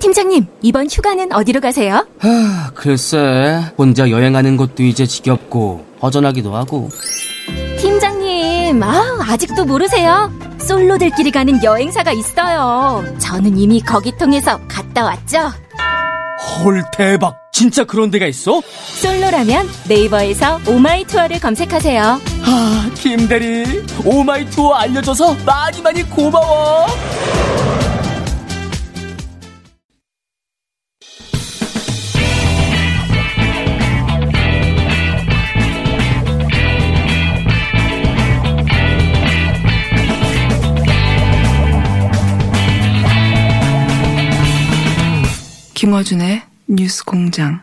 팀장님, 이번 휴가는 어디로 가세요? 글쎄, 혼자 여행하는 것도 이제 지겹고 허전하기도 하고. 팀장님, 아직도 모르세요? 솔로들끼리 가는 여행사가 있어요. 저는 이미 거기 통해서 갔다 왔죠. 헐, 대박! 진짜 그런 데가 있어? 솔로라면 네이버에서 오마이투어를 검색하세요. 김대리, 오마이투어 알려줘서 많이 고마워. 김어준의 뉴스공장.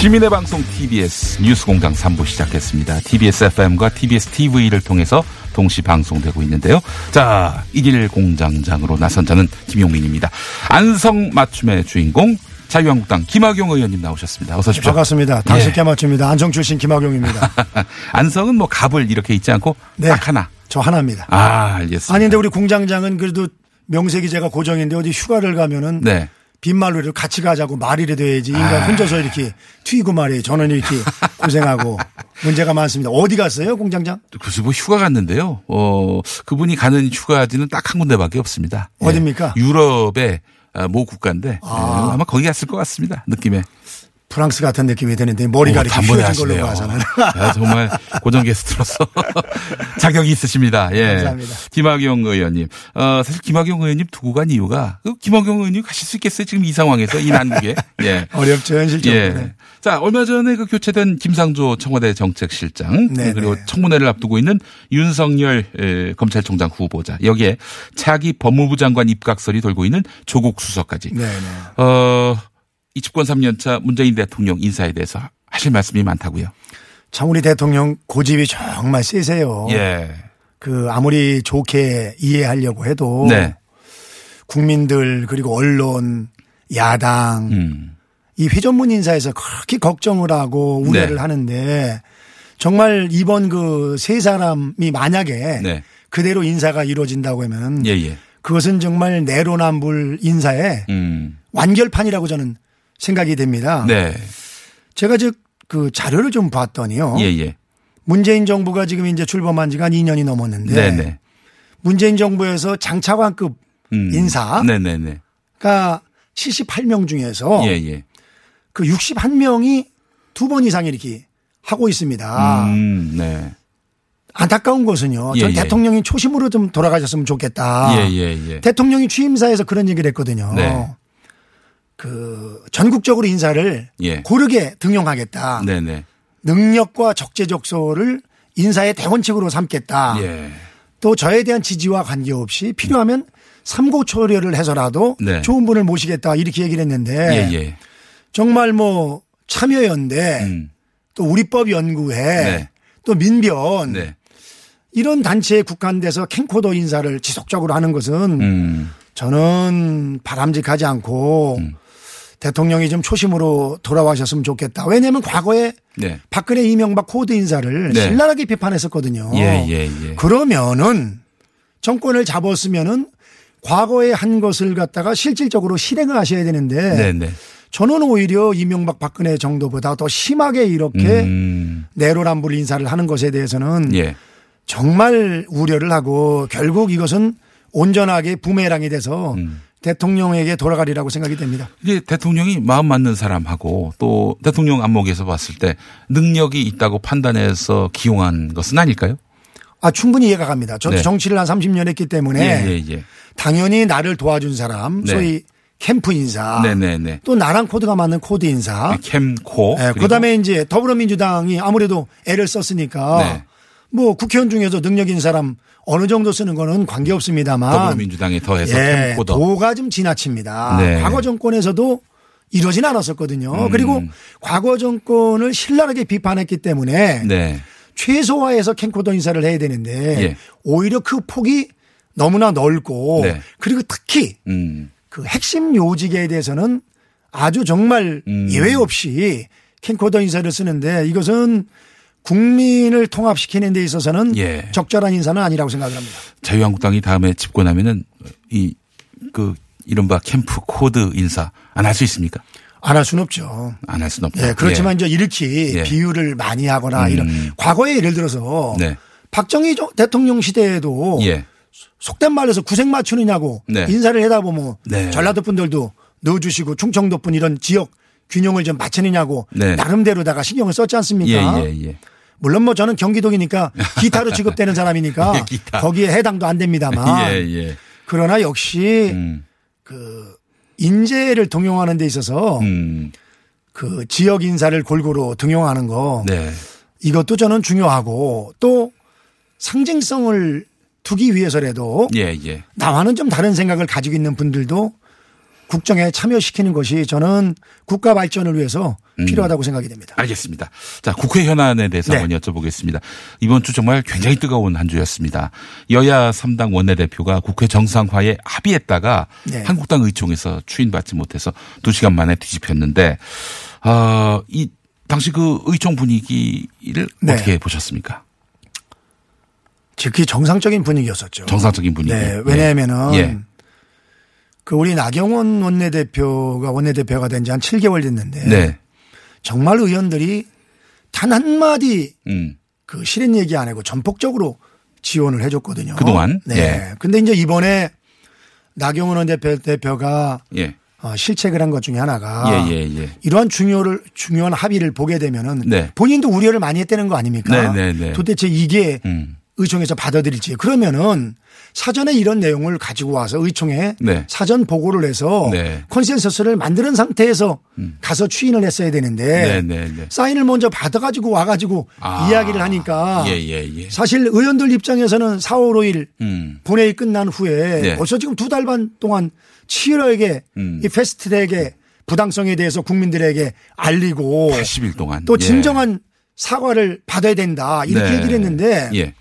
시민의 방송 TBS 뉴스공장 3부 시작했습니다. TBS FM과 TBS TV를 통해서 동시 방송되고 있는데요. 자, 1일 공장장으로 나선 저는 김용민입니다. 안성 맞춤의 주인공 자유한국당 김학용 의원님 나오셨습니다. 어서 오십시오. 반갑습니다. 당신 깨맞춥니다. 안성 출신 김학용입니다. 안성은 뭐 갑을 이렇게 있지 않고 딱 하나. 저 하나입니다. 알겠습니다. 아니 근데 우리 공장장은 그래도 명색이 제가 고정인데 어디 휴가를 가면은 빈말로 같이 가자고 말이라도 해야지. 인간 혼자서 이렇게 튀고 말이에요. 저는 이렇게 고생하고 문제가 많습니다. 어디 갔어요, 공장장? 글쎄, 뭐 휴가 갔는데요. 그분이 가는 휴가지는 딱 한 군데밖에 없습니다. 어디입니까? 유럽에 모 국가인데 아마 거기 갔을 것 같습니다. 느낌에 프랑스 같은 느낌이 드는데 머리가 이렇게 휘어진 걸로 봐서는 정말 고정 게스트로서 자격이 있으십니다. 감사합니다. 김학용 의원님, 사실 김학용 의원님 두고 간 이유가 김학용 의원님 가실 수 있겠어요? 지금 이 상황에서 이 난국에 어렵죠, 현실적으로. 자, 얼마 전에 그 교체된 김상조 청와대 정책실장, 그리고 청문회를 앞두고 있는 윤석열 검찰총장 후보자, 여기에 차기 법무부 장관 입각설이 돌고 있는 조국 수석까지. 이 집권 3년차 문재인 대통령 인사에 대해서 하실 말씀이 많다고요. 참 우리 대통령 고집이 정말 세세요. 그 아무리 좋게 이해하려고 해도 국민들 그리고 언론, 야당 이 회전문 인사에서 그렇게 걱정을 하고 우려를 하는데 정말 이번 그 세 사람이 만약에 그대로 인사가 이루어진다고 하면 그것은 정말 내로남불 인사의 완결판이라고 저는 생각이 됩니다. 제가 그 자료를 좀 봤더니요. 문재인 정부가 지금 이제 출범한 지가 한 2년이 넘었는데 문재인 정부에서 장차관급 인사가 78명 중에서 그 61명이 두 번 이상 이렇게 하고 있습니다. 안타까운 것은요. 전 대통령이 초심으로 좀 돌아가셨으면 좋겠다. 대통령이 취임사에서 그런 얘기를 했거든요. 그 전국적으로 인사를 고르게 등용하겠다. 능력과 적재적소를 인사의 대원칙으로 삼겠다. 또 저에 대한 지지와 관계없이 필요하면 삼고초려를 해서라도 좋은 분을 모시겠다 이렇게 얘기를 했는데 정말 뭐 참여연대 또 우리법연구회 또 민변 이런 단체에 국한돼서 캠코더 인사를 지속적으로 하는 것은 저는 바람직하지 않고 대통령이 좀 초심으로 돌아와셨으면 좋겠다. 왜냐하면 과거에 박근혜, 이명박 코드 인사를 신랄하게 비판했었거든요. 그러면은 정권을 잡았으면은 과거에 한 것을 갖다가 실질적으로 실행을 하셔야 되는데 저는 오히려 이명박, 박근혜 정도보다 더 심하게 이렇게 내로남불 인사를 하는 것에 대해서는 정말 우려를 하고 결국 이것은 온전하게 부메랑이 돼서 대통령에게 돌아가리라고 생각이 됩니다. 이게 대통령이 마음 맞는 사람하고 또 대통령 안목에서 봤을 때 능력이 있다고 판단해서 기용한 것은 아닐까요? 충분히 이해가 갑니다. 저도 정치를 한 30년 했기 때문에 당연히 나를 도와준 사람, 소위 캠프 인사. 네네네. 또 나랑 코드가 맞는 코드 인사. 네, 캠코. 네, 그다음에 이제 더불어민주당이 아무래도 애를 썼으니까 네. 뭐 국회의원 중에서 능력인 사람 어느 정도 쓰는 거는 관계 없습니다만 더불어민주당에 더해서 예, 캠코더. 도가 좀 지나칩니다. 네. 과거 정권에서도 이러진 않았었거든요. 그리고 과거 정권을 신랄하게 비판했기 때문에 네. 최소화해서 캠코더 인사를 해야 되는데 예. 오히려 그 폭이 너무나 넓고 네. 그리고 특히 그 핵심 요직에 대해서는 아주 정말 예외 없이 캠코더 인사를 쓰는데 이것은 국민을 통합시키는 데 있어서는 예. 적절한 인사는 아니라고 생각을 합니다. 자유한국당이 다음에 집권하면은 그 이른바 캠프 코드 인사 안 할 수 있습니까? 안 할 수는 없죠. 안 할 수는 없죠. 네, 그렇지만 예. 이제 이렇게 예. 비유를 많이 하거나 이런 과거에 예를 들어서 네. 박정희 대통령 시대에도 예. 속된 말에서 구색 맞추느냐고 네. 인사를 하다 보면 네. 전라도 분들도 넣어주시고 충청도 분 이런 지역 균형을 좀 맞추느냐고 네. 나름대로다가 신경을 썼지 않습니까? 예, 예, 예. 물론 뭐 저는 경기도이니까 기타로 취급되는 사람이니까 기타. 거기에 해당도 안 됩니다만 예, 예. 그러나 역시 그 인재를 등용하는 데 있어서 그 지역 인사를 골고루 등용하는 거 네. 이것도 저는 중요하고 또 상징성을 두기 위해서라도 예, 예. 나와는 좀 다른 생각을 가지고 있는 분들도 국정에 참여시키는 것이 저는 국가 발전을 위해서 필요하다고 생각이 됩니다. 알겠습니다. 자, 국회 현안에 대해서 네. 한번 여쭤보겠습니다. 이번 주 정말 굉장히 뜨거운 한 주였습니다. 여야 3당 원내대표가 국회 정상화에 합의했다가 네. 한국당 의총에서 추인받지 못해서 2시간 만에 뒤집혔는데 이 당시 그 의총 분위기를 네. 어떻게 보셨습니까? 즉히 정상적인 분위기였었죠. 정상적인 분위기. 네, 왜냐하면은 예. 예. 그 우리 나경원 원내대표가 된 지 한 7개월 됐는데 네. 정말 의원들이 단 한마디 그 실은 얘기 안 하고 전폭적으로 지원을 해 줬거든요. 그동안. 네. 예. 근데 이제 이번에 나경원 원내대표가 예. 실책을 한 것 중에 하나가 예, 예, 예. 이러한 중요한 합의를 보게 되면은 네. 본인도 우려를 많이 했다는 거 아닙니까? 네, 네, 네. 도대체 이게 의총에서 받아들일지 그러면은 사전에 이런 내용을 가지고 와서 의총에 네. 사전 보고를 해서 네. 컨센서스를 만드는 상태에서 가서 추인을 했어야 되는데 네, 네, 네. 사인을 먼저 받아가지고 와가지고 이야기를 하니까 예, 예, 예. 사실 의원들 입장에서는 4월 5일 본회의 끝난 후에 네. 벌써 지금 2달 반 동안 치열하게 이 패스트트랙의 부당성에 대해서 국민들에게 알리고 80일 동안 또 진정한 예. 사과를 받아야 된다 이렇게 네. 얘기를 했는데 예.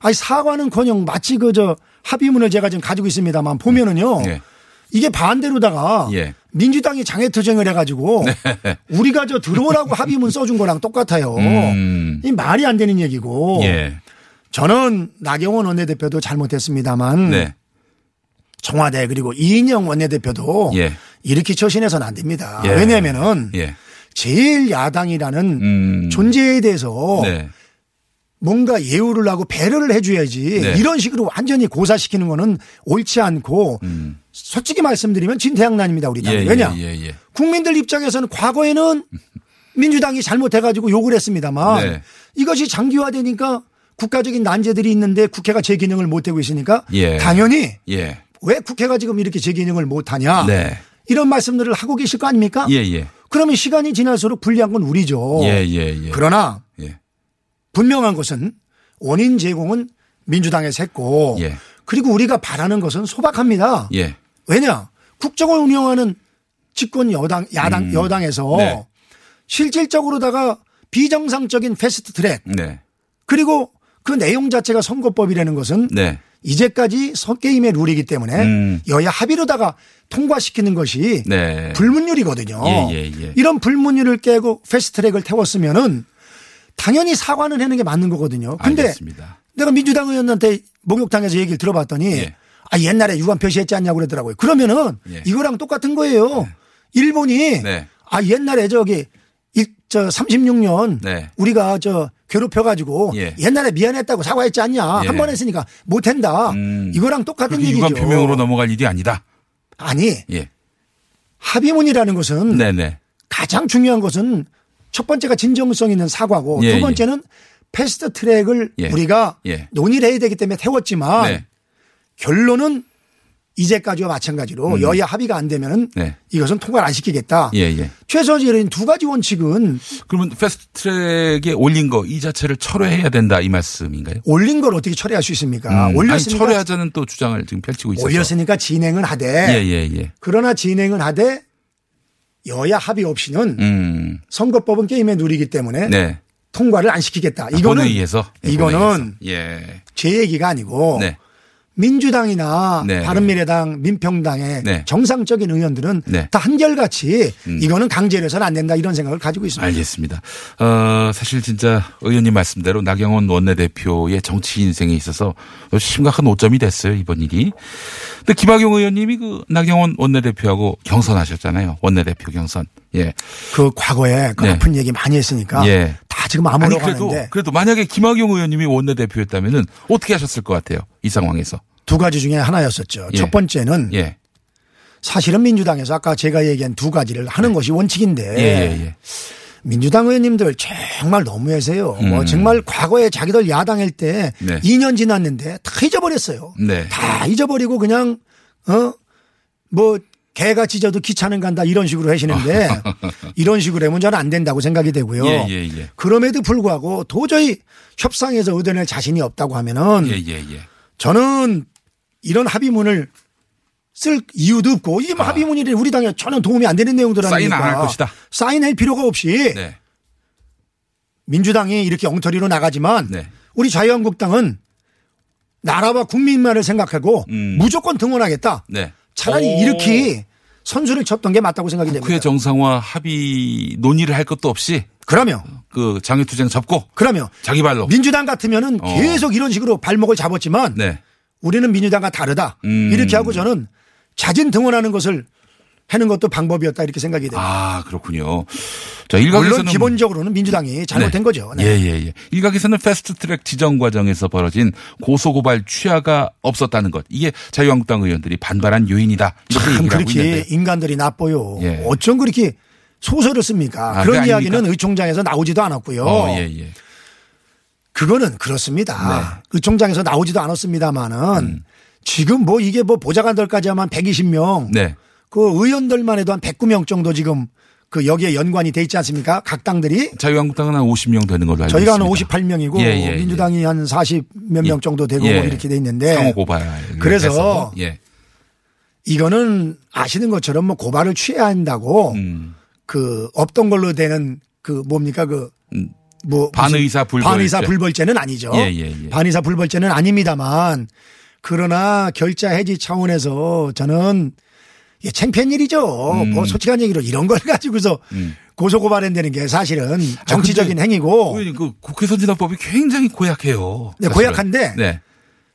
아니 사과는커녕 마치 그저 합의문을 제가 지금 가지고 있습니다만 보면은요 네. 이게 반대로다가 예. 민주당이 장애투쟁을 해가지고 네. 우리가 저 들어오라고 합의문 써준 거랑 똑같아요. 이 말이 안 되는 얘기고 예. 저는 나경원 원내대표도 잘못했습니다만 네. 청와대 그리고 이인영 원내대표도 예. 이렇게 처신해서는 안 됩니다. 예. 왜냐하면은 예. 제일 야당이라는 존재에 대해서. 네. 뭔가 예우를 하고 배려를 해 줘야지 네. 이런 식으로 완전히 고사시키는 거는 옳지 않고 솔직히 말씀드리면 진퇴양난입니다. 우리 당이. 예, 왜냐. 예, 예, 예. 국민들 입장에서는 과거에는 민주당이 잘못해가지고 욕을 했습니다만 네. 이것이 장기화되니까 국가적인 난제들이 있는데 국회가 제 기능을 못하고 있으니까 예. 당연히 예. 왜 국회가 지금 이렇게 제 기능을 못하냐 네. 이런 말씀들을 하고 계실 거 아닙니까? 예, 예. 그러면 시간이 지날수록 불리한 건 우리죠. 예, 예, 예. 그러나 예. 분명한 것은 원인 제공은 민주당에서 했고 예. 그리고 우리가 바라는 것은 소박합니다. 예. 왜냐 국정을 운영하는 집권 여당 여당에서 네. 실질적으로다가 비정상적인 패스트트랙 네. 그리고 그 내용 자체가 선거법이라는 것은 네. 이제까지 게임의 룰이기 때문에 여야 합의로다가 통과시키는 것이 네. 불문율이거든요. 예, 예, 예. 이런 불문율을 깨고 패스트트랙을 태웠으면은 당연히 사과는 하는 게 맞는 거거든요. 근데 알겠습니다. 내가 민주당 의원한테 목욕탕에서 얘기를 들어봤더니 예. 아, 옛날에 유감 표시했지 않냐고 그러더라고요. 그러면은 예. 이거랑 똑같은 거예요. 네. 일본이 네. 아, 옛날에 저기 36년 네. 우리가 저 괴롭혀가지고 예. 옛날에 미안했다고 사과했지 않냐. 예. 한 번 했으니까 못한다. 이거랑 똑같은 얘기죠. 유감 표명으로 넘어갈 일이 아니다. 아니. 예. 합의문이라는 것은 네네. 가장 중요한 것은 첫 번째가 진정성 있는 사과고 예, 두 번째는 예. 패스트 트랙을 예, 우리가 예. 논의를 해야 되기 때문에 태웠지만 네. 결론은 이제까지와 마찬가지로 여야 합의가 안 되면은 네. 이것은 통과를 안 시키겠다. 예예. 최소한 이런 두 가지 원칙은 그러면 패스트트랙에 올린 거 이 자체를 철회해야 된다 이 말씀인가요? 올린 걸 어떻게 철회할 수 있습니까? 올렸으니까 아니, 철회하자는 또 주장을 지금 펼치고 있어서 올렸으니까 진행은 하되 예예예. 그러나 진행은 하되 여야 합의 없이는 선거법은 게임의 룰이기 때문에 네. 통과를 안 시키겠다. 이거는 본회의에서. 이거는 예. 제 얘기가 아니고. 네. 민주당이나 네. 바른미래당 민평당의 네. 정상적인 의원들은 네. 다 한결같이 이거는 강제로 해서는 안 된다 이런 생각을 가지고 있습니다. 알겠습니다. 사실 진짜 의원님 말씀대로 나경원 원내대표의 정치 인생에 있어서 심각한 오점이 됐어요. 이번 일이. 근데 김학용 의원님이 그 나경원 원내대표하고 경선하셨잖아요. 원내대표 경선. 예. 그 과거에 그 네. 아픈 얘기 많이 했으니까 예. 다 지금 아무래도 그래도 만약에 김학용 의원님이 원내대표였다면은 어떻게 하셨을 것 같아요? 이 상황에서. 두 가지 중에 하나였었죠. 예. 첫 번째는 예. 사실은 민주당에서 아까 제가 얘기한 두 가지를 하는 예. 것이 원칙인데 예예예. 민주당 의원님들 정말 너무하세요. 뭐 정말 과거에 자기들 야당일 때 네. 2년 지났는데 다 잊어버렸어요. 네. 다 잊어버리고 그냥 뭐 개가 짖어도 기차는 간다 이런 식으로 하시는데 이런 식으로 하면 저는 안 된다고 생각이 되고요. 예, 예, 예. 그럼에도 불구하고 도저히 협상에서 얻어낼 자신이 없다고 하면은 예, 예, 예. 저는 이런 합의문을 쓸 이유도 없고 이 합의문이 우리 당에 전혀 도움이 안 되는 내용들 아니까 사인 안 할 것이다. 사인할 필요가 없이 네. 민주당이 이렇게 엉터리로 나가지만 네. 우리 자유한국당은 나라와 국민만을 생각하고 무조건 등원하겠다. 네. 차라리 이렇게 선수를 쳤던 게 맞다고 생각이 됩니다. 국회 정상화 합의 논의를 할 것도 없이. 그러면. 그 장외투쟁 접고. 그러면. 자기 발로. 민주당 같으면은 계속 이런 식으로 발목을 잡았지만. 네. 우리는 민주당과 다르다. 이렇게 하고 저는 자진 등원하는 것을 하는 것도 방법이었다 이렇게 생각이 됩니다. 아, 그렇군요. 자, 일각에서는. 물론 기본적으로는 민주당이 잘못된 네. 거죠. 네. 예, 예, 예. 일각에서는 패스트트랙 지정 과정에서 벌어진 고소고발 취하가 없었다는 것. 이게 자유한국당 의원들이 반발한 요인이다. 참 그렇게 있는데. 인간들이 나빠요. 예. 어쩜 그렇게 소설을 씁니까. 그런 이야기는 아닙니까? 의총장에서 나오지도 않았고요. 예, 예. 그거는 그렇습니다. 네. 의총장에서 나오지도 않았습니다마는 지금 뭐 이게 뭐 보좌관들까지 하면 120명. 네. 그 의원들만 해도 한 109명 정도 지금 그 여기에 연관이 돼 있지 않습니까? 각 당들이. 자유한국당은 한 50명 되는 걸로 알고 저희가 있습니다. 저희가 한 58명이고 예, 예, 민주당이 예. 한 40 몇 명 정도 되고 예. 이렇게 돼 있는데. 상호 고발. 그래서 예. 이거는 아시는 것처럼 뭐 고발을 취해야 한다고 그 없던 걸로 되는 그 뭡니까 그 뭐 반의사 불벌죄는 아니죠. 예, 예, 예. 반의사 불벌죄는 아닙니다만 그러나 결자 해지 차원에서 저는 예, 창피한 일이죠. 뭐 솔직한 얘기로 이런 걸 가지고서 고소고발한다는 게 사실은 정치적인 행위고. 그 국회 선진화법이 굉장히 고약해요. 네, 고약한데 네.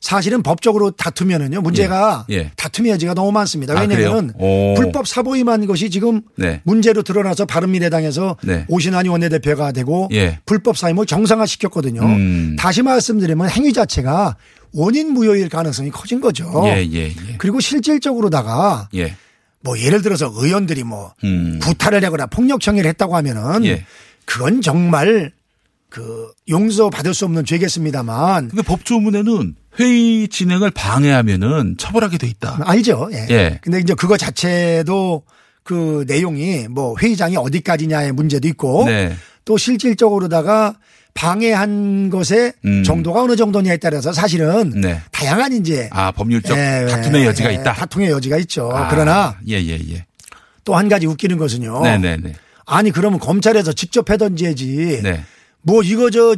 사실은 법적으로 다투면은요 문제가 예. 예. 다툼의 여지가 너무 많습니다. 왜냐하면 불법 사보임한 것이 지금 네. 문제로 드러나서 바른미래당에서 네. 오신환이 원내대표가 되고 예. 불법 사임을 정상화시켰거든요. 다시 말씀드리면 행위 자체가 원인 무효일 가능성이 커진 거죠. 예, 예, 예. 그리고 실질적으로다가. 예. 뭐 예를 들어서 의원들이 뭐 구타를 하거나 폭력 청해를 했다고 하면은 예. 그건 정말 그 용서받을 수 없는 죄겠습니다만. 근데 법조문에는 회의 진행을 방해하면은 처벌하게 돼 있다. 알죠. 예. 예. 근데 이제 그거 자체도 그 내용이 뭐 회의장이 어디까지냐의 문제도 있고 네. 또 실질적으로다가 방해한 것의 정도가 어느 정도냐에 따라서 사실은 네. 다양한 이제 법률적 다툼의 여지가 있다. 다툼의 여지가 있죠. 그러나 예. 또 한 가지 웃기는 것은요. 네. 아니 그러면 검찰에서 직접 해든지 해지. 네. 뭐 이거 저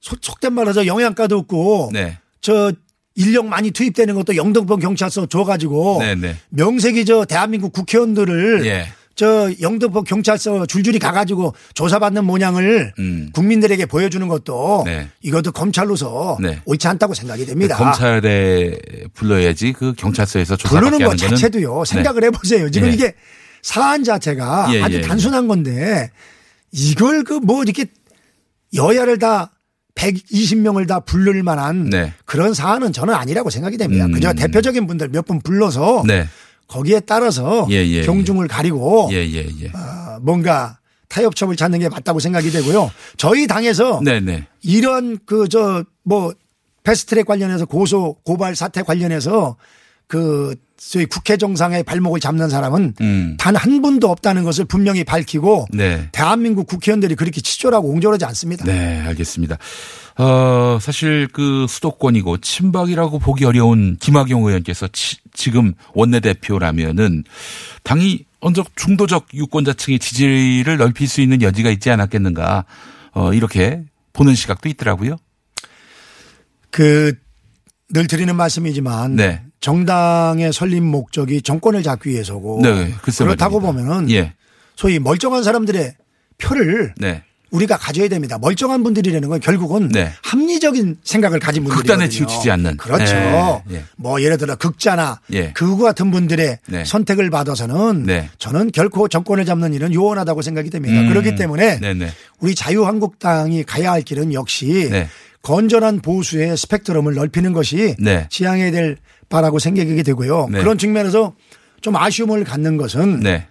속된 말해서 영양가도 없고 네. 저 인력 많이 투입되는 것도 영등포 경찰서 줘 가지고 네. 명색이 저 대한민국 국회의원들을 예. 저 영등포 경찰서 줄줄이 가가지고 조사받는 모양을 국민들에게 보여주는 것도 네. 이것도 검찰로서 옳지 않다고 생각이 됩니다. 네, 검찰에 불러야지 그 경찰서에서 조사받게 하는 것 자체도요. 생각을 해보세요. 지금 이게 사안 자체가 아주 단순한 건데 이걸 그 뭐 이렇게 여야를 다 120명을 다 부를 만한 그런 사안은 저는 아니라고 생각이 됩니다. 그저 대표적인 분들 몇 분 불러서 거기에 따라서 경중을 가리고 뭔가 타협점을 찾는 게 맞다고 생각이 되고요. 저희 당에서 이런 그 저 뭐 패스트트랙 관련해서 고소 고발 사태 관련해서 그 소위 국회 정상의 발목을 잡는 사람은 단 한 분도 없다는 것을 분명히 밝히고 네. 대한민국 국회의원들이 그렇게 치졸하고 옹졸하지 않습니다. 네, 알겠습니다. 사실 그 수도권이고 친박이라고 보기 어려운 김학용 의원께서 지금 원내대표라면은 당이 중도적 유권자층의 지지를 넓힐 수 있는 여지가 있지 않았겠는가 이렇게 보는 시각도 있더라고요. 늘 드리는 말씀이지만 네. 정당의 설립 목적이 정권을 잡기 위해서고 네, 그렇다고 보면은 예. 소위 멀쩡한 사람들의 표를 네. 우리가 가져야 됩니다. 멀쩡한 분들이라는 건 결국은 네. 합리적인 생각을 가진 분들이거든요. 극단에 치우치지 않는. 그렇죠. 네. 뭐 예를 들어 극자나 네. 극우 같은 분들의 네. 선택을 받아서는 네. 저는 결코 정권을 잡는 일은 요원하다고 생각이 됩니다. 그렇기 때문에 네네. 우리 자유한국당이 가야 할 길은 역시 네. 건전한 보수의 스펙트럼을 넓히는 것이 네. 지향해야 될 바라고 생각이 되고요. 네. 그런 측면에서 좀 아쉬움을 갖는 것은 네.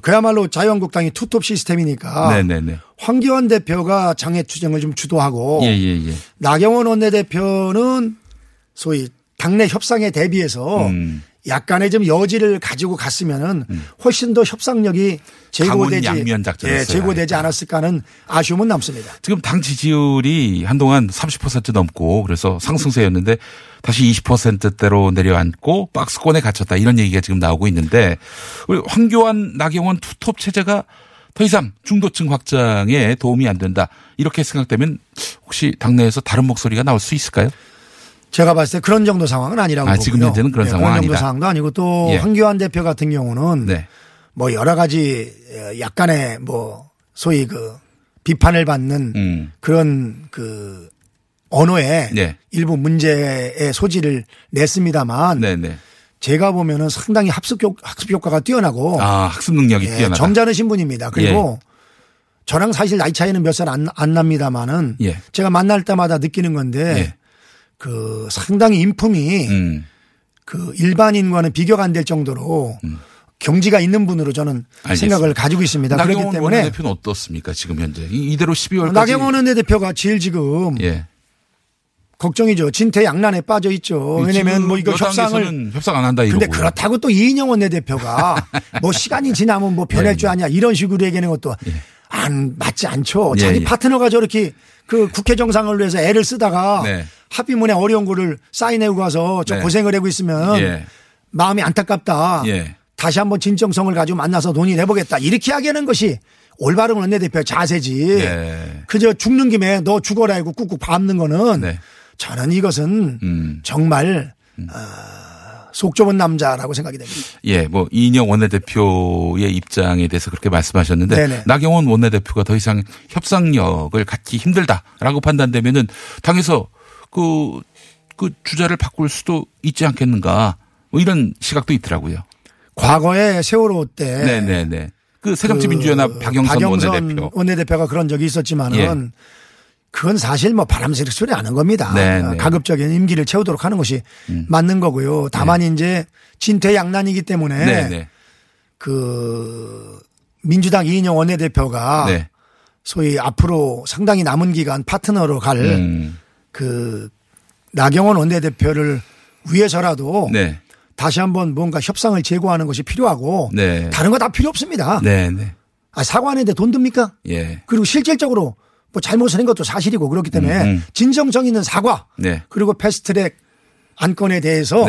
그야말로 자유한국당이 투톱 시스템이니까 네네네. 황교안 대표가 장애 투쟁을 좀 주도하고 예예예. 나경원 원내대표는 소위 당내 협상에 대비해서 약간의 좀 여지를 가지고 갔으면은 훨씬 더 협상력이 제고되지 않았을까 하는 아쉬움은 남습니다. 지금 당 지지율이 한동안 30% 넘고 그래서 상승세였는데 다시 20%대로 내려앉고 박스권에 갇혔다 이런 얘기가 지금 나오고 있는데 우리 황교안, 나경원 투톱 체제가 더 이상 중도층 확장에 도움이 안 된다 이렇게 생각되면 혹시 당내에서 다른 목소리가 나올 수 있을까요? 제가 봤을 때 그런 정도 상황은 아니라고 보고요. 지금 현재는 그런 상황 아니다. 그런 정도 상황도 아니고 또 예. 황교안 대표 같은 경우는 네. 뭐 여러 가지 약간의 뭐 소위 그 비판을 받는 그런 그 언어에 네. 일부 문제의 소지를 냈습니다만 네네. 제가 보면은 상당히 학습 효과가 뛰어나고 학습 능력이 예, 뛰어나다. 점잖은 신분입니다. 그리고 예. 저랑 사실 나이 차이는 몇 살 안 납니다만은 예. 제가 만날 때마다 느끼는 건데. 예. 상당히 인품이 일반인과는 비교가 안 될 정도로 경지가 있는 분으로 저는 알겠습니다. 생각을 가지고 있습니다. 그렇기 때문에 나경원 원내대표는 어떻습니까? 지금 현재 이대로 12월까지 나경원 원내대표가 제일 지금 예. 걱정이죠. 진퇴양난에 빠져 있죠. 왜냐하면 뭐 이거 협상 안 한다 이러고. 그런데 그렇다고 또 이인영 원내대표가 뭐 시간이 지나면 뭐 변할 줄 아냐 이런 식으로 얘기하는 것도 예. 안 맞지 않죠. 자기 파트너가 저렇게 국회 정상을 위해서 애를 쓰다가 네. 합의문에 어려운 거를 사인해오고 가서 좀 네. 고생을 하고 있으면 마음이 안타깝다. 다시 한번 진정성을 가지고 만나서 논의를 해보겠다. 이렇게 하기에는 것이 올바른 원내대표 자세지. 그저 죽는 김에 너 죽어라 하고 꾹꾹 밟는 거는 저는 이것은 정말 속 좁은 남자라고 생각이 됩니다. 예, 뭐 이인영 원내대표의 입장에 대해서 그렇게 말씀하셨는데 네네. 나경원 원내대표가 더 이상 협상력을 갖기 힘들다라고 판단되면은 당에서 그 주자를 바꿀 수도 있지 않겠는가 뭐 이런 시각도 있더라고요. 과거에 세월호 때 네네네. 그 새정치민주연합 박영선 원내대표가 그런 적이 있었지만은. 그건 사실 뭐 바람스럽게 소리 아는 겁니다. 네네. 가급적인 임기를 채우도록 하는 것이 맞는 거고요. 다만 이제 진퇴양난이기 때문에 네네. 민주당 이인영 원내대표가 소위 앞으로 상당히 남은 기간 파트너로 갈 나경원 원내대표를 위해서라도 다시 한번 뭔가 협상을 제고하는 것이 필요하고 다른 거 다 필요 없습니다. 사과하는데 돈 듭니까? 그리고 실질적으로 뭐 잘못을 한 것도 사실이고 그렇기 때문에 진정성 있는 사과 그리고 패스트트랙 안건에 대해서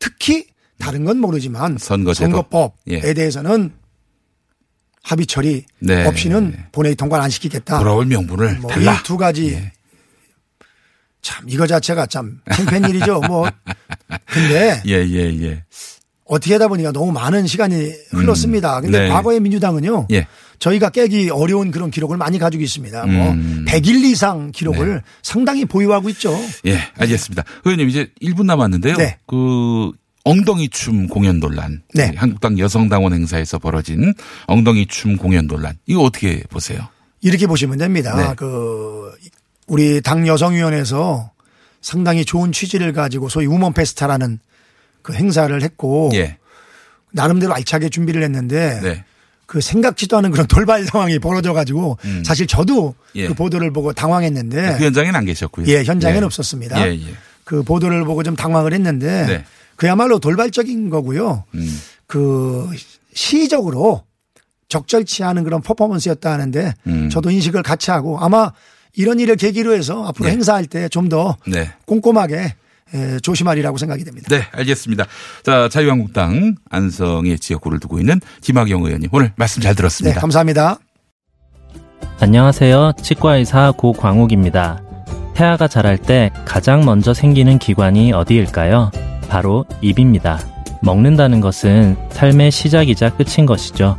특히 다른 건 모르지만 선거법에 대해서는 합의 처리 없이는 본회의 통과를 안 시키겠다. 돌아올 명분을 달라. 이 두 가지 참 이거 자체가 참 창피한 일이죠. 뭐 근데 어떻게 하다 보니까 너무 많은 시간이 흘렀습니다. 그런데 과거의 민주당은요. 저희가 깨기 어려운 그런 기록을 많이 가지고 있습니다. 뭐 100일 이상 기록을 상당히 보유하고 있죠. 예, 알겠습니다. 의원님 이제 1분 남았는데요. 엉덩이 춤 공연 논란. 한국당 여성당원 행사에서 벌어진 엉덩이 춤 공연 논란. 이거 어떻게 보세요? 이렇게 보시면 됩니다. 우리 당 여성위원회에서 상당히 좋은 취지를 가지고 소위 우먼 페스타라는 그 행사를 했고 나름대로 알차게 준비를 했는데 생각지도 않은 그런 돌발 상황이 벌어져 가지고 사실 저도 그 보도를 보고 당황했는데 그 현장에는 안 계셨고요. 현장에는 없었습니다. 그 보도를 보고 좀 당황을 했는데 그야말로 돌발적인 거고요. 그 시적으로 적절치 않은 그런 퍼포먼스였다는데 저도 인식을 같이 하고 아마 이런 일을 계기로 해서 앞으로 네. 행사할 때 좀 더 네. 꼼꼼하게 조심하리라고 생각이 됩니다. 네, 알겠습니다. 자, 자유한국당 안성의 지역구를 두고 있는 김학용 의원님 오늘 말씀 잘 들었습니다. 네, 감사합니다. 안녕하세요. 치과의사 고광욱입니다. 태아가 자랄 때 가장 먼저 생기는 기관이 어디일까요? 바로 입입니다. 먹는다는 것은 삶의 시작이자 끝인 것이죠.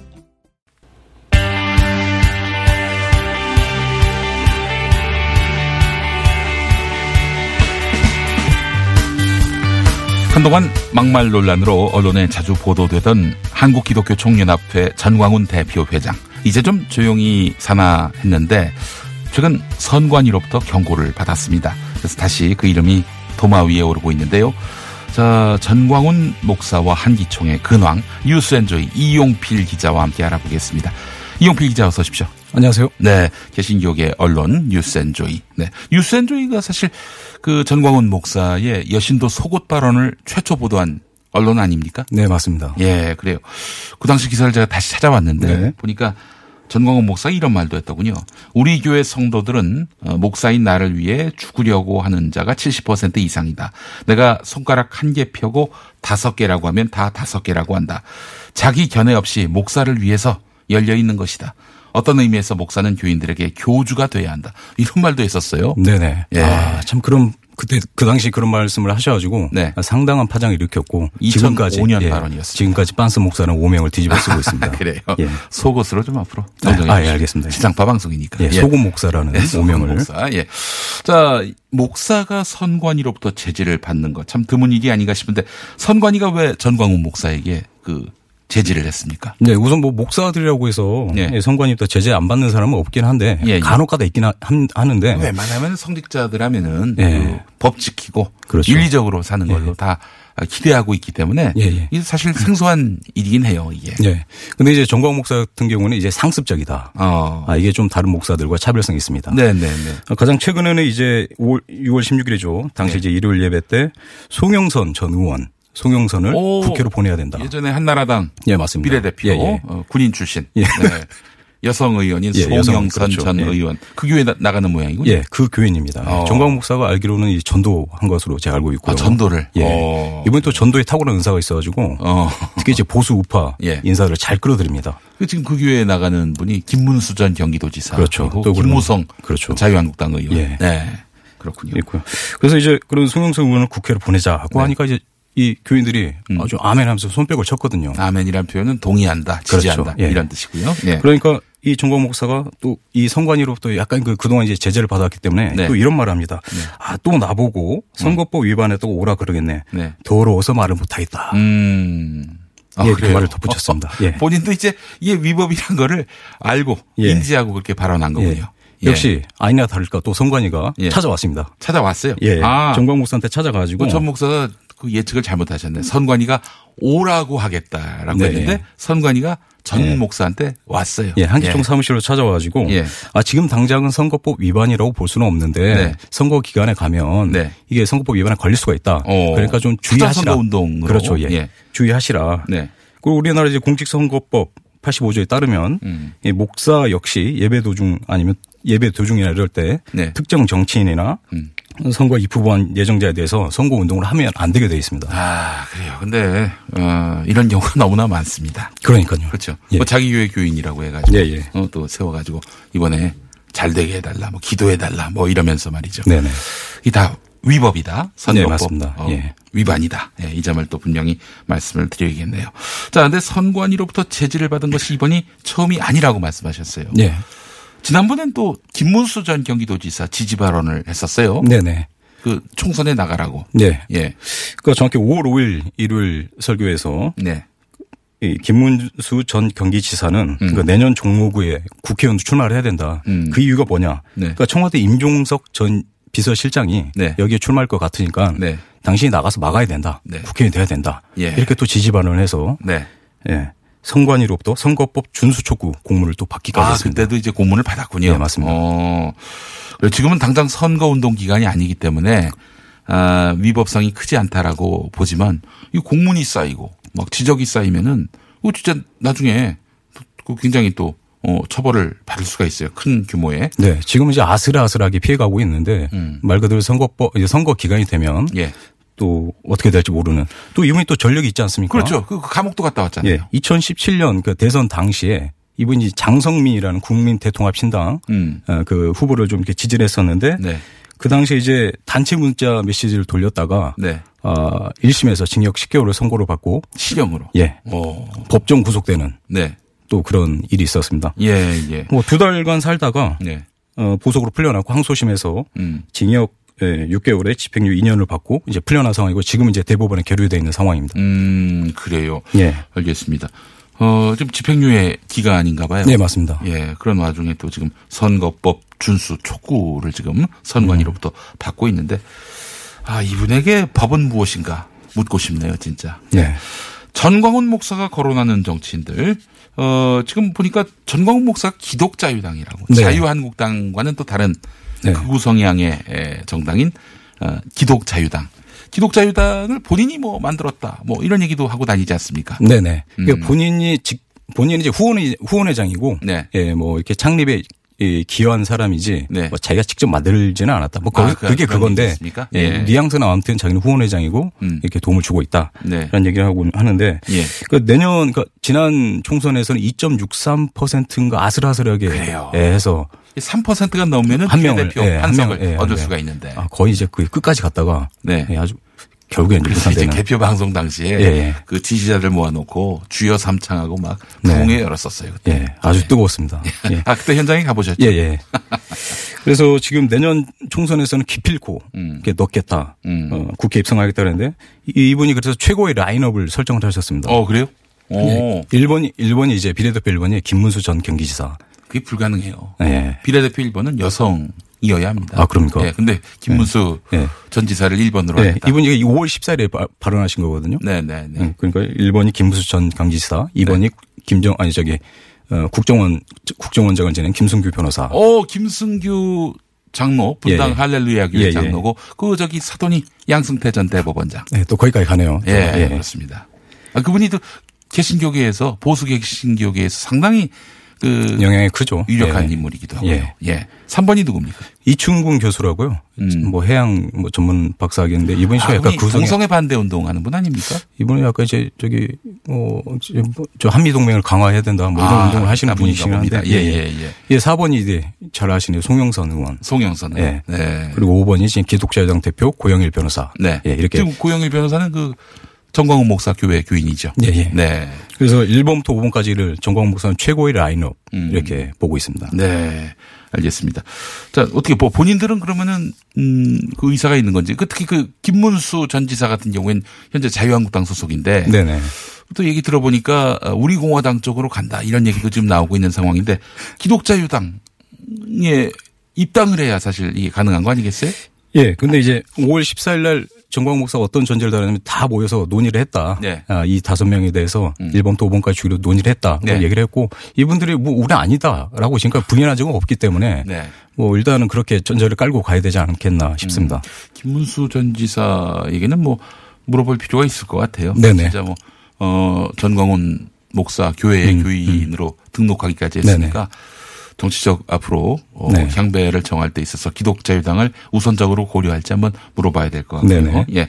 한동안 막말 논란으로 언론에 자주 보도되던 한국기독교총연합회 전광훈 대표 회장. 이제 좀 조용히 사나 했는데 최근 선관위로부터 경고를 받았습니다. 그래서 다시 그 이름이 도마 위에 오르고 있는데요. 자, 전광훈 목사와 한기총의 근황, 뉴스앤조이 이용필 기자와 함께 알아보겠습니다. 이용필 기자 어서 오십시오. 안녕하세요. 네, 개신교계 언론 뉴스앤조이. 네, 뉴스앤조이가 사실 그 전광훈 목사의 여신도 속옷 발언을 최초 보도한 언론 아닙니까? 네, 맞습니다. 예, 그래요. 그 당시 기사를 제가 다시 찾아봤는데 네. 보니까 전광훈 목사 이런 말도 했더군요. 우리 교회 성도들은 목사인 나를 위해 죽으려고 하는 자가 70% 이상이다. 내가 손가락 한 개 펴고 5개라고 하면 다 5개라고 한다. 자기 견해 없이 목사를 위해서 열려 있는 것이다. 어떤 의미에서 목사는 교인들에게 교주가 돼야 한다. 이런 말도 했었어요. 네네. 예. 아, 참 그럼 그때 그 당시 그런 말씀을 하셔가지고 네. 상당한 파장을 일으켰고 2005년 발언이었습니다. 예, 지금까지 빤스 목사는 오명을 뒤집어 쓰고 있습니다. 그래요. 예. 속옷으로 좀 앞으로 정정해 주시죠. 예, 알겠습니다. 지상파 방송이니까. 예, 속옷 목사라는 네, 오명을. 목사. 예. 자, 목사가 선관위로부터 제지를 받는 것 참 드문 일이 아닌가 싶은데 선관위가 왜 전광훈 목사에게 그 제지를 했습니까? 네, 우선 뭐 목사들이라고 해서 예. 선관위부터 제재 안 받는 사람은 없긴 한데 예, 예. 간혹가다 있긴 하는데 웬만하면 성직자들하면은 예. 그 법 지키고 그렇죠. 윤리적으로 사는 걸로 예. 다 기대하고 있기 때문에 예. 이게 사실 생소한 일이긴 해요 이게. 예. 근데 이제 전광훈 목사 같은 경우는 이제 상습적이다. 아, 이게 좀 다른 목사들과 차별성이 있습니다. 네네네. 가장 최근에는 이제 6월 16일이죠. 당시 예. 이제 일요일 예배 때 송영선 전 의원. 송영선을 국회로 보내야 된다. 예전에 한나라당 예, 맞습니다. 비례대표 예. 군인 출신 예. 네. 여성 의원인 예, 송영선 그렇죠. 전 예. 의원. 그 교회 나가는 모양이군요. 예, 그 교인입니다. 전광훈 목사가 알기로는 이 전도한 것으로 제가 알고 있고요. 아, 전도를. 예. 이번에 또 전도에 탁월한 은사가 있어가지고 특히 이제 보수 우파 예. 인사를 잘 끌어들입니다. 지금 그 교회에 나가는 분이 김문수 전 경기도지사, 그렇죠. 또 김무성 그렇죠. 자유한국당 의원. 예. 네, 그렇군요. 있고요. 그래서 이제 그런 송영선 의원을 국회로 보내자 하고 네. 하니까 이제. 이 교인들이 아주 아멘하면서 손뼉을 쳤거든요. 아멘이란 표현은 동의한다, 지지한다 그렇죠. 예. 이런 뜻이고요. 예. 그러니까 이 전광훈 목사가 또 이 선관위로부터 약간 그동안 이제 제재를 받았기 때문에 네. 또 이런 말을 합니다. 네. 아, 또 나보고 선거법 위반에 또 오라 그러겠네. 네. 더러워서 말을 못하겠다. 아, 예, 그 말을 덧붙였습니다. 예. 본인도 이제 이게 위법이라는 거를 알고 예. 인지하고 그렇게 발언한 거군요. 예. 예. 역시 아니나 다를까 또 선관위가 예. 찾아왔습니다. 찾아왔어요? 예. 아. 전광훈 목사한테 찾아가지고. 전 목사가 그 예측을 잘못하셨네. 선관위가 오라고 하겠다라고 네. 했는데 선관위가 전 네. 목사한테 왔어요. 예, 한기총 예. 사무실로 찾아와가지고 예. 아, 지금 당장은 선거법 위반이라고 볼 수는 없는데 네. 선거 기간에 가면 네. 이게 선거법 위반에 걸릴 수가 있다. 그러니까 좀 주의하시라. 운동으로. 그렇죠. 예. 예. 주의하시라. 네. 그리고 우리나라 이제 공직선거법 85조에 따르면 예, 목사 역시 예배 도중 아니면 예배 도중이나 이럴 때 네. 특정 정치인이나 선거 입후보한 예정자에 대해서 선거 운동을 하면 안 되게 되어 있습니다. 아, 그래요. 근데 이런 경우가 너무나 많습니다. 그러니까요. 그렇죠. 예. 뭐 자기 교회 교인이라고 해가지고 예. 또 세워가지고 이번에 잘 되게 해달라, 뭐 기도해달라, 뭐 이러면서 말이죠. 네네. 이게 다 위법이다. 선거법 네, 맞습니다. 예. 위반이다. 예, 이 점을 또 분명히 말씀을 드려야겠네요. 자, 근데 선관위로부터 제지를 받은 것이 이번이 처음이 아니라고 말씀하셨어요. 네. 지난번엔 또 김문수 전 경기도지사 지지 발언을 했었어요. 네네. 그 총선에 나가라고. 네. 예. 그러니까 정확히 5월 5일 일요일 설교에서. 네. 이 김문수 전 경기지사는 그러니까 내년 종로구에 국회의원 출마를 해야 된다. 그 이유가 뭐냐. 네. 그러니까 청와대 임종석 전 비서실장이 네. 여기에 출마할 것 같으니까 네. 당신이 나가서 막아야 된다. 네. 국회의원이 돼야 된다. 예. 이렇게 또 지지 발언을 해서 네. 예. 선관위로부터 선거법 준수 촉구 공문을 또 받기까지 했습니다. 그때도 이제 공문을 받았군요. 네, 맞습니다. 지금은 당장 선거운동 기간이 아니기 때문에 위법성이 크지 않다라고 보지만 이 공문이 쌓이고 막 지적이 쌓이면은 진짜 나중에 굉장히 또 처벌을 받을 수가 있어요. 큰 규모의. 네. 지금은 이제 아슬아슬하게 피해가고 있는데 말 그대로 선거법 이제 선거 기간이 되면 예. 또 어떻게 될지 모르는 또 이분이 또 전력이 있지 않습니까? 그렇죠. 그 감옥도 갔다 왔잖아요. 예. 2017년 그 대선 당시에 이분이 장성민이라는 국민대통합신당 그 후보를 좀 이렇게 지지를 했었는데 네. 그 당시에 이제 단체 문자 메시지를 돌렸다가 네. 1심에서 징역 10개월을 선고를 받고 실형으로 예. 법정 구속되는 네. 또 그런 일이 있었습니다. 예, 예. 뭐 2달간 살다가 예. 보석으로 풀려나고 항소심에서 징역 6개월에 집행유 2년을 받고 이제 풀려난 상황이고 지금 이제 대법원에 계류되어 있는 상황입니다. 그래요. 예. 알겠습니다. 지금 집행유예 기간인가 봐요. 네, 맞습니다. 예. 그런 와중에 또 지금 선거법 준수 촉구를 지금 선관위로부터 받고 있는데 이분에게 법은 무엇인가 묻고 싶네요, 진짜. 네. 전광훈 목사가 거론하는 정치인들 지금 보니까 전광훈 목사가 기독자유당이라고 네. 자유한국당과는 또 다른 네. 극우 성향의 정당인 기독자유당. 기독자유당을 본인이 만들었다. 이런 얘기도 하고 다니지 않습니까? 네네. 그러니까 본인이 이제 후원회장이고. 네. 예, 이렇게 창립에 기여한 사람이지. 네. 자기가 직접 만들지는 않았다. 그게 그건데. 예. 뉘앙스는 아무튼 자기는 후원회장이고. 이렇게 도움을 주고 있다. 네. 라는 얘기를 하고 하는데. 예. 그러니까 지난 총선에서는 2.63%인가 아슬아슬하게. 그래요. 예, 해서. 3%가 넘으면은 비례대표 한 명을 얻을 수가 있는데 거의 이제 그 끝까지 갔다가 네. 아주 결국에는 이제 개표 방송 당시에 예. 그 지지자들 모아놓고 주여 삼창하고 막 부흥회 네. 열었었어요. 그때. 예. 아주 뜨거웠습니다. 예. 그때 현장에 가보셨죠? 예. 그래서 지금 내년 총선에서는 기필코 이렇게 넣겠다. 국회 입성하겠다 그랬는데 이분이 그래서 최고의 라인업을 설정을 하셨습니다. 그래요? 네. 1번이 이제 비례대표 1번이 김문수 전 경기지사. 그게 불가능해요. 네. 비례대표 1번은 여성이어야 합니다. 그럼요. 네. 근데 김문수 네. 전 지사를 1번으로 네. 하겠다. 이분이 5월 14일에 발언하신 거거든요. 네. 그러니까 1번이 김문수 전 경기지사, 2번이 네. 국정원장을 지낸 김승규 변호사. 김승규 장로, 분당 예. 할렐루야 교회 예. 장로고 사돈이 양승태 전 대법원장. 네, 또 거기까지 가네요. 예, 그렇습니다. 그분이 또 개신교계에서 보수 개신교계에서 상당히 영향이 크죠. 유력한 예. 인물이기도 하고요. 예. 3번이 누굽니까? 이충궁 교수라고요. 해양 전문 박사학위인데 이분이 약간 동성애 반대 운동하는 분 아닙니까? 이분이 약간 이제 한미 동맹을 강화해야 된다 이런 운동을 하시는 분이시긴 한데. 예. 4번이 잘 아시네요. 송영선 의원. 예. 네. 그리고 5번이 지금 기독자유당 대표 고영일 변호사. 네. 예, 이렇게 지금 고영일 변호사는 전광훈 목사 교회 교인이죠. 예. 네. 그래서 1번부터 5번까지를 전광훈 목사는 최고의 라인업 이렇게 보고 있습니다. 네. 알겠습니다. 자, 어떻게 본인들은 그러면은 그 의사가 있는 건지 특히 김문수 전 지사 같은 경우에는 현재 자유한국당 소속인데 네네. 또 얘기 들어보니까 우리 공화당 쪽으로 간다 이런 얘기도 지금 나오고 있는 상황인데 기독자유당에 입당을 해야 사실 이게 가능한 거 아니겠어요? 예. 근데 이제 5월 14일 날 전광훈 목사가 어떤 전제를 달았냐면 다 모여서 논의를 했다. 네. 이 5명에 대해서 1번부터 5번까지 주기로 논의를 했다. 네. 얘기를 했고 이분들이 우리 아니다라고 지금까지 부인한 적은 없기 때문에 네. 일단은 그렇게 전제를 깔고 가야 되지 않겠나 싶습니다. 김문수 전 지사에게는 물어볼 필요가 있을 것 같아요. 네네. 진짜 전광훈 목사 교회의 교인으로 등록하기까지 했으니까 네네. 정치적 앞으로 네. 향배를 정할 때 있어서 기독자유당을 우선적으로 고려할지 한번 물어봐야 될 것 같고요. 네네. 예.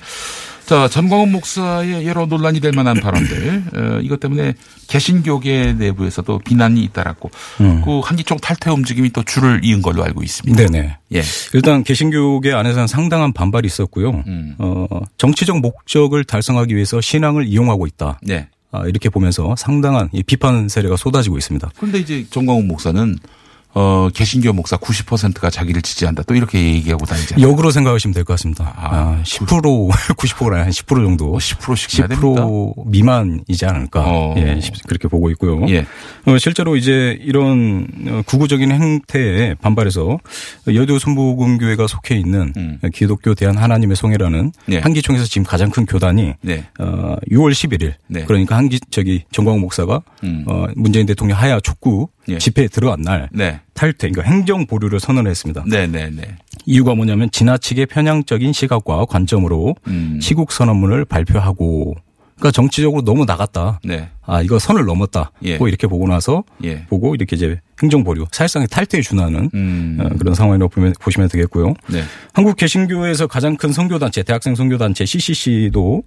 자, 전광훈 목사의 여러 논란이 될 만한 발언들 이것 때문에 개신교계 내부에서도 비난이 잇따랐고 그 한기총 탈퇴 움직임이 또 줄을 이은 걸로 알고 있습니다. 네네. 예. 일단 개신교계 안에서는 상당한 반발이 있었고요. 정치적 목적을 달성하기 위해서 신앙을 이용하고 있다. 네. 이렇게 보면서 상당한 비판 세례가 쏟아지고 있습니다. 그런데 이제 전광훈 목사는 개신교 목사 90%가 자기를 지지한다. 또 이렇게 얘기하고 다니잖아요. 역으로 생각하시면 될 것 같습니다. 10% 90%가 아니라 10% 정도. 10%씩 10% 미만이지 않을까. 예, 그렇게 보고 있고요. 예. 실제로 이제 이런 구구적인 행태에 반발해서 여의도 순복음교회가 속해 있는 기독교 대한 하나님의 송해라는 예. 한기총에서 지금 가장 큰 교단이 예. 6월 11일 네. 그러니까 전광훈 목사가 문재인 대통령 하야 촉구 예. 집회에 들어간 날 네. 탈퇴, 그러니까 행정 보류를 선언했습니다. 네네네. 이유가 뭐냐면 지나치게 편향적인 시각과 관점으로 시국 선언문을 발표하고, 그러니까 정치적으로 너무 나갔다. 네. 아 이거 선을 넘었다. 예. 이렇게 보고 나서 예. 보고 이렇게 이제 행정 보류, 사실상의 탈퇴에 준하는 그런 상황이라고 보시면 되겠고요. 네. 한국 개신교에서 가장 큰 선교단체, 대학생 선교단체 CCC도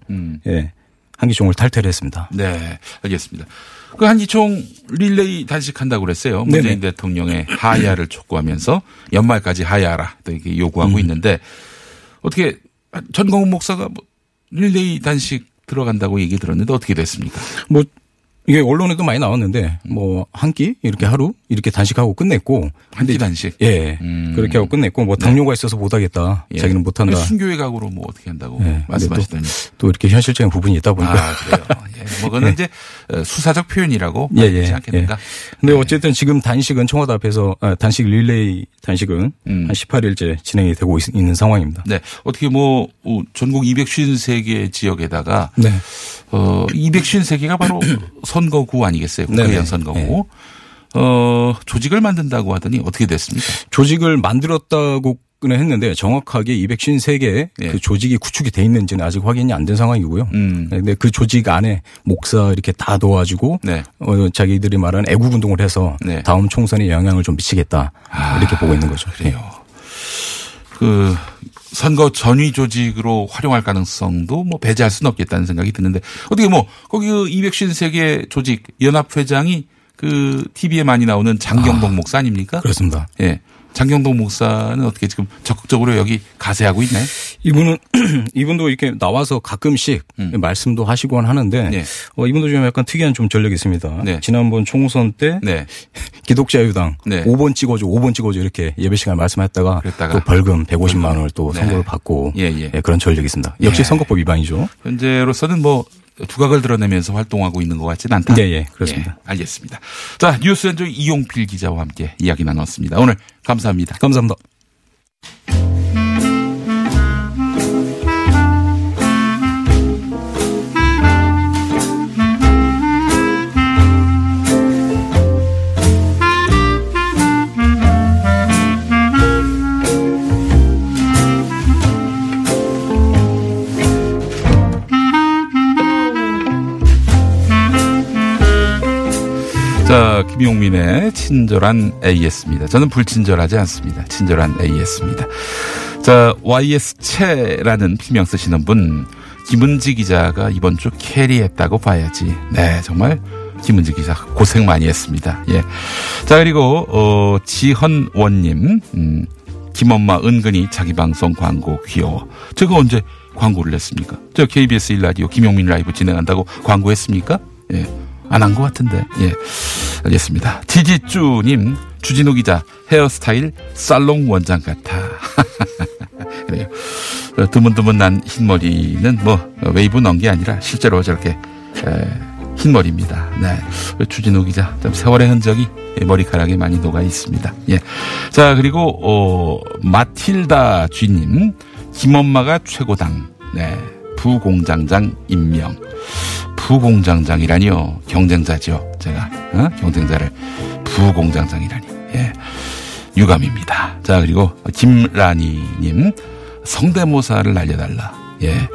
예, 한기총을 탈퇴를 했습니다. 네, 알겠습니다. 그 한기총 릴레이 단식한다고 그랬어요. 문재인 네네. 대통령의 하야를 촉구하면서 연말까지 하야하라 또 이렇게 요구하고 있는데 어떻게 전광훈 목사가 뭐 릴레이 단식 들어간다고 얘기 들었는데 어떻게 됐습니까? 뭐 이게 언론에도 많이 나왔는데 뭐 한 끼 이렇게 하루 이렇게 단식하고 끝냈고 한 끼 단식 예 그렇게 하고 끝냈고 뭐 당뇨가 네. 있어서 못하겠다 예. 자기는 못한다 순교의 각오로 뭐 어떻게 한다고 예. 말씀하시더니 또 이렇게 현실적인 부분이 있다 보니까 그래요. 예. 뭐 그거는 예. 이제 수사적 표현이라고 말하지 않겠는가? 근데 예. 어쨌든 지금 단식은 청와대 앞에서 단식 릴레이 단식은 한 18일째 진행이 되고 있는 상황입니다. 네 어떻게 뭐 전국 253개 지역에다가 네. 253개가 바로 선거구 아니겠어요? 국회의원 선거구. 네. 조직을 만든다고 하더니 어떻게 됐습니까? 조직을 만들었다고 했는데 정확하게 253개의 네. 그 조직이 구축이 돼 있는지는 아직 확인이 안 된 상황이고요. 그런데 그 조직 안에 목사 이렇게 다 넣어가지고 네. 자기들이 말하는 애국운동을 해서 네. 다음 총선에 영향을 좀 미치겠다 이렇게 보고 있는 거죠. 그래요. 네. 그 선거 전위 조직으로 활용할 가능성도 뭐 배제할 수는 없겠다는 생각이 드는데 어떻게 뭐 거기 253개 조직 연합회장이 그 TV에 많이 나오는 장경동 목사 아닙니까? 그렇습니다. 예. 장경동 목사는 어떻게 지금 적극적으로 여기 가세하고 있나요? 이분도 이렇게 나와서 가끔씩 말씀도 하시곤 하는데 네. 이분도 좀 약간 특이한 좀 전력이 있습니다. 네. 지난번 총선 때 네. 기독자유당 네. 5번 찍어줘 이렇게 예배 시간에 말씀했다가 또 벌금 150만 원을 또 선고를 네. 받고 예, 예. 예, 그런 전력이 있습니다. 역시 예. 선거법 위반이죠. 현재로서는 뭐 두각을 드러내면서 활동하고 있는 것 같지는 않다. 네, 예, 그렇습니다. 예, 알겠습니다. 자, 뉴스앤조이 이용필 기자와 함께 이야기 나눴습니다. 오늘 감사합니다. 감사합니다. 자, 김용민의 친절한 AS입니다. 저는 불친절하지 않습니다. 친절한 AS입니다. 자, YS채라는 필명 쓰시는 분, 김은지 기자가 이번 주 캐리했다고 봐야지. 네, 정말 김은지 기자 고생 많이 했습니다. 예. 자, 그리고, 지헌원님, 김엄마 은근히 자기 방송 광고 귀여워. 제가 언제 광고를 냈습니까? 저 KBS 1라디오 김용민 라이브 진행한다고 광고했습니까? 예. 안 한 것 같은데. 예. 알겠습니다. 지지쭈님, 주진우 기자, 헤어스타일, 살롱 원장 같아. 그래요. 드문드문 난 흰머리는 뭐, 웨이브 넣은 게 아니라 실제로 저렇게, 흰머리입니다. 네. 주진우 기자, 세월의 흔적이 머리카락에 많이 녹아 있습니다. 예. 자, 그리고, 마틸다 쥐님, 김엄마가 최고당. 네. 부공장장 임명. 부공장장이라니요. 경쟁자죠. 제가 경쟁자를 부공장장이라니. 예. 유감입니다. 자, 그리고 김라니님 성대모사를 날려달라. 예.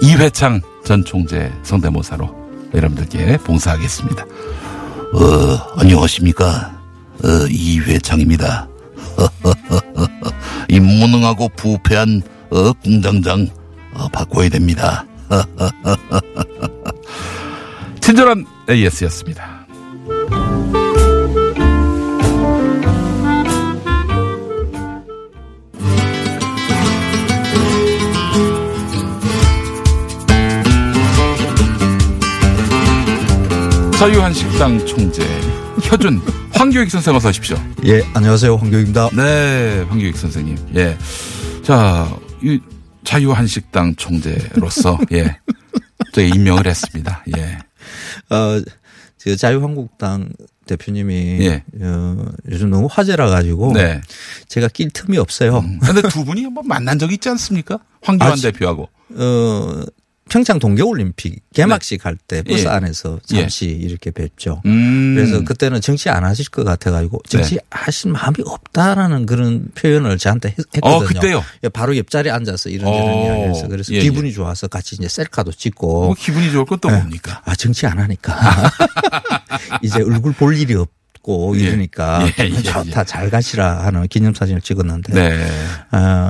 이회창 전 총재 성대모사로 여러분들께 봉사하겠습니다. 안녕하십니까. 이회창입니다. 이 무능하고 부패한 공장장 바꿔야 됩니다. 친절한 AS였습니다. 자유한국당 총재 혀준 황교익 선생님 어서 오십시오. 예, 안녕하세요. 황교익입니다. 네, 황교익 선생님. 예. 자, 이 자유한식당 총재로서 예. 저희 임명을 했습니다. 예. 자유한국당 대표님이 예. 요즘 너무 화제라 가지고 네. 제가 낄 틈이 없어요. 그런데 두 분이 한번 만난 적이 있지 않습니까? 황교안 대표하고. 평창 동계올림픽 개막식 네. 할 때 버스 예. 안에서 잠시 예. 이렇게 뵙죠. 그래서 그때는 정치 안 하실 것 같아가지고 정치 네. 하실 마음이 없다라는 그런 표현을 저한테 했거든요. 그때요? 바로 옆자리에 앉아서 이런저런 이야기해서 그래서 예. 기분이 좋아서 같이 이제 셀카도 찍고. 뭐 기분이 좋을 것도 뭡니까? 아 정치 안 하니까 이제 얼굴 볼 일이 없. 이러니까 예, 예, 좋다 예. 잘 가시라 하는 기념사진을 찍었는데 네.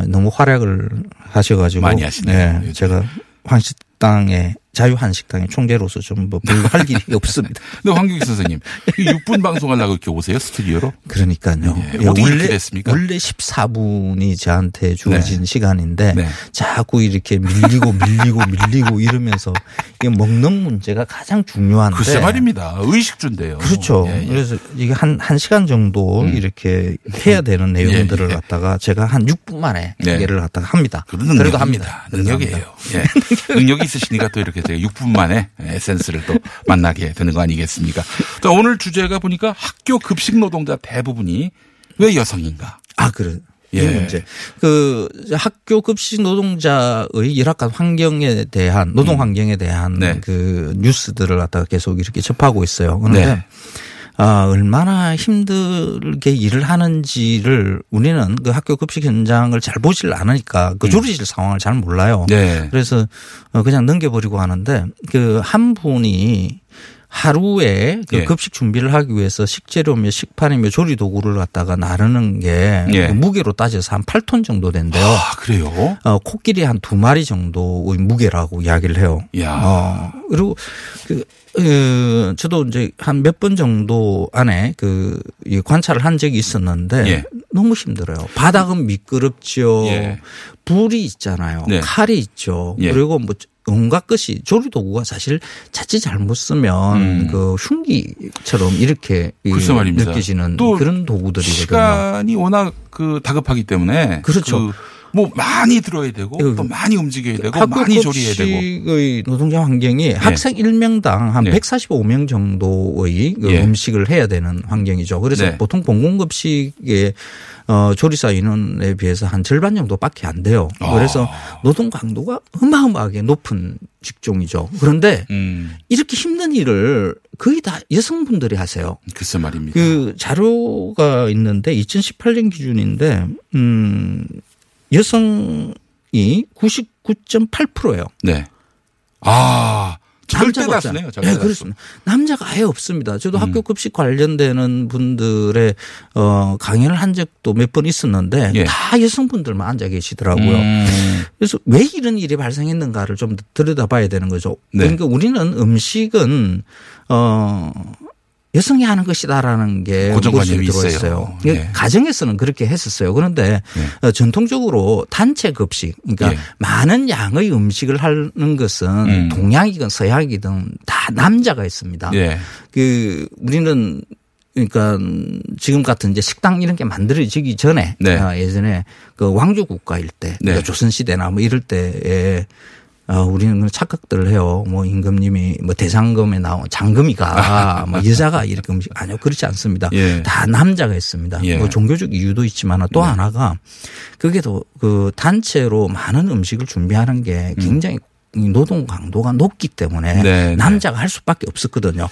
너무 활약을 하셔가지고 많이 하시네요. 네, 제가 한식당의 자유한식당의 총재로서 좀 뭐 할 길이 없습니다. 근데 황교익 선생님 6분 방송하려고 이렇게 오세요 스튜디오로? 그러니까요. 예, 야, 원래 14분이 저한테 주어진 네. 시간인데 네. 자꾸 이렇게 밀리고 이러면서 이게 먹는 문제가 가장 중요한데. 글쎄 말입니다. 의식주인데요. 그렇죠. 예, 예. 그래서 이게 한 시간 정도 이렇게 해야 되는 내용들을 갖다가 제가 한 6분 만에 얘기를 갖다가 합니다. 그래도 합니다. 능력이에요. 예. 능력이 있으시니까 또 이렇게. 제가 6분 만에 에센스를 또 만나게 되는 거 아니겠습니까? 자, 오늘 주제가 보니까 학교 급식 노동자 대부분이 왜 여성인가? 아, 그래. 예. 이 문제. 학교 급식 노동자의 열악한 환경에 대한, 노동 환경에 대한 네. 뉴스들을 갖다가 계속 이렇게 접하고 있어요. 그런데. 네. 얼마나 힘들게 일을 하는지를 우리는 그 학교 급식 현장을 잘 보질 않으니까 그 조리실 상황을 잘 몰라요. 네. 그래서 그냥 넘겨버리고 하는데 한 분이 하루에 그 급식 준비를 하기 위해서 식재료며 식판이며 조리 도구를 갖다가 나르는 게 그 무게로 따져서 한 8톤 정도 된대요. 아, 그래요? 코끼리 한 2마리 정도의 무게라고 이야기를 해요. 야. 그리고 저도 이제 한 몇 번 정도 안에 관찰을 한 적이 있었는데 너무 힘들어요. 바닥은 미끄럽죠. 불이 있잖아요. 네. 칼이 있죠. 그리고 뭐 온갖 것이 조리 도구가 사실 자칫 잘못 쓰면 흉기처럼 이렇게 느껴지는 그런 도구들이거든요. 시간이 워낙 다급하기 때문에 그렇죠. 뭐 많이 들어야 되고 또 많이 움직여야 되고 많이 조리해야 되고. 학교급식의 노동자 환경이 학생 1명당 한 145명 정도의 음식을 해야 되는 환경이죠. 그래서 보통 공공급식의 조리사 인원에 비해서 한 절반 정도밖에 안 돼요. 그래서 노동 강도가 어마어마하게 높은 직종이죠. 그런데 이렇게 힘든 일을 거의 다 여성분들이 하세요. 글쎄 말입니다. 자료가 있는데 2018년 기준인데 여성이 99.8%예요. 네. 아, 절대 다수네요. 네, 그렇습니다. 남자가 아예 없습니다. 저도 학교 급식 관련되는 분들의 강연을 한 적도 몇 번 있었는데 다 여성분들만 앉아 계시더라고요. 그래서 왜 이런 일이 발생했는가를 좀 들여다봐야 되는 거죠. 그러니까 우리는 음식은 여성이 하는 것이다라는 게 고정관념이 들어있어요. 가정에서는 그렇게 했었어요. 그런데 전통적으로 단체 급식, 그러니까 많은 양의 음식을 하는 것은 동양이건 서양이든 다 남자가 있습니다. 우리는 그러니까 지금 같은 이제 식당 이런 게 만들어지기 전에 예전에 왕조 국가일 때 조선 시대나 뭐 이럴 때에. 우리는 착각들을 해요. 뭐 임금님이 뭐 대장금에 나온 장금이가 뭐 여자가 이렇게 음식 아니요 그렇지 않습니다. 다 남자가 있습니다. 뭐 종교적 이유도 있지만 또 하나가 그게 또 단체로 많은 음식을 준비하는 게 굉장히 노동 강도가 높기 때문에 남자가 할 수밖에 없었거든요.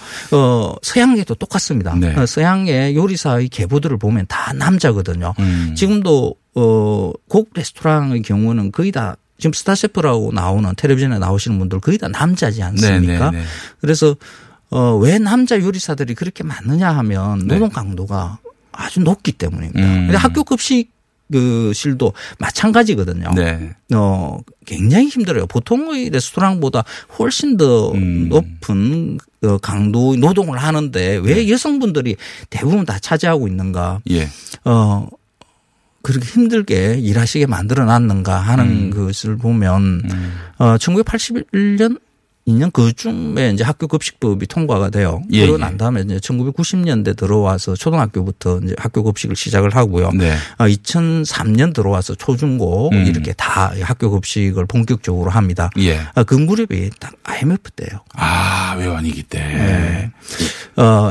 서양계도 똑같습니다. 서양의 요리사의 계보들을 보면 다 남자거든요. 지금도 고급 레스토랑의 경우는 거의 다 지금 스타셰프라고 나오는 텔레비전에 나오시는 분들 거의 다 남자지 않습니까? 네네네. 그래서 왜 남자 요리사들이 그렇게 많느냐 하면 노동 강도가 아주 높기 때문입니다. 근데 학교 급식 실도 마찬가지거든요. 굉장히 힘들어요. 보통의 레스토랑보다 훨씬 더 높은 강도의 노동을 하는데 왜 여성분들이 대부분 다 차지하고 있는가? 그렇게 힘들게 일하시게 만들어놨는가 하는 것을 보면 1981년 2002년 그쯤에 이제 학교 급식법이 통과가 돼요. 예, 그러고 난 다음에 이제 1990년대 들어와서 초등학교부터 이제 학교 급식을 시작을 하고요. 네. 2003년 들어와서 초중고 이렇게 다 학교 급식을 본격적으로 합니다. 예. 금그룹이 딱 IMF 때예요. 아, 외환위기 때. 네.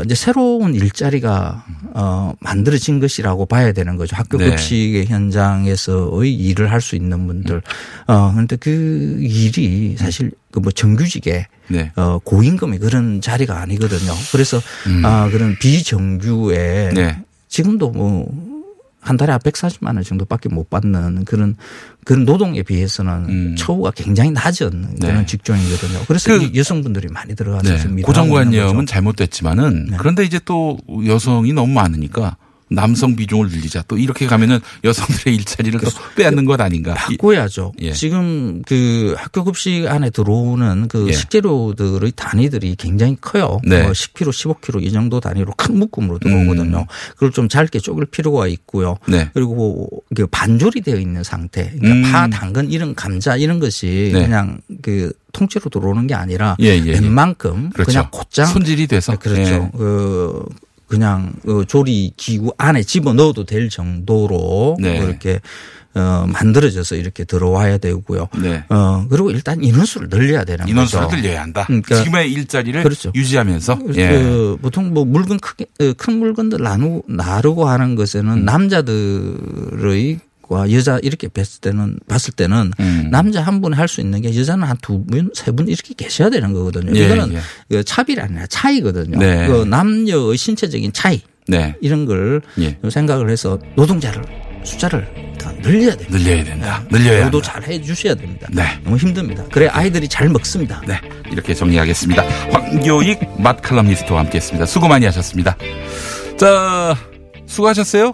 이제 새로운 일자리가 만들어진 것이라고 봐야 되는 거죠. 학교 급식의 네. 현장에서의 일을 할 수 있는 분들. 그런데 그 일이 사실 그 뭐 정규직에 네. 고임금이 그런 자리가 아니거든요. 그래서 그런 비정규에 네. 지금도 뭐 한 달에 140만 원 정도밖에 못 받는 그런 노동에 비해서는 처우가 굉장히 낮은 그런 네. 직종이거든요. 그래서 그 여성분들이 많이 들어가서 네. 지금 고정관념은 잘못됐지만은 네. 그런데 이제 또 여성이 너무 많으니까. 남성 비중을 늘리자 또 이렇게 가면은 여성들의 일자리를 또 빼앗는 것 아닌가. 바꿔야죠. 예. 지금 그 학교 급식 안에 들어오는 그 예. 식재료들의 단위들이 굉장히 커요. 네. 10kg, 15kg 이 정도 단위로 큰 묶음으로 들어오거든요. 그걸 좀 짧게 쪼갤 필요가 있고요. 네. 그리고 그 반조리 되어 있는 상태. 그러니까 파, 당근 이런 감자 이런 것이 네. 그냥 그 통째로 들어오는 게 아니라 웬만큼 그렇죠. 그냥 곧장 손질이 돼서 그렇죠. 예. 그냥 조리 기구 안에 집어넣어도 될 정도로 네. 그렇게 만들어져서 이렇게 들어와야 되고요. 네. 그리고 일단 인원수를 늘려야 되는 인원수를 거죠. 인원수를 늘려야 한다. 그러니까 지금의 일자리를 그렇죠. 유지하면서. 예. 보통 뭐 물건 크게 큰 물건들 나르고 하는 것에는 남자들의 과 여자 이렇게 봤을 때는 남자 한 분이 할 수 있는 게 여자는 한 두 분, 세 분 이렇게 계셔야 되는 거거든요. 예, 이거는 예. 차별이 아니라 차이거든요. 네. 그 남녀의 신체적인 차이 네. 이런 걸 예. 생각을 해서 노동자를 숫자를 더 늘려야 됩니다. 늘려야 된다. 네. 늘려야 노동 잘 해 주셔야 됩니다. 네. 너무 힘듭니다. 그래 아이들이 잘 먹습니다. 네. 이렇게 정리하겠습니다. 황교익 맛 칼럼니스트와 함께했습니다. 수고 많이 하셨습니다. 자, 수고하셨어요.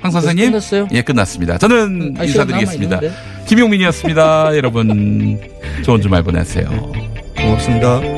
황 선생님. 끝났어요? 예, 끝났습니다. 저는 인사드리겠습니다. 김용민이었습니다. 여러분, 좋은 주말 보내세요. 고맙습니다.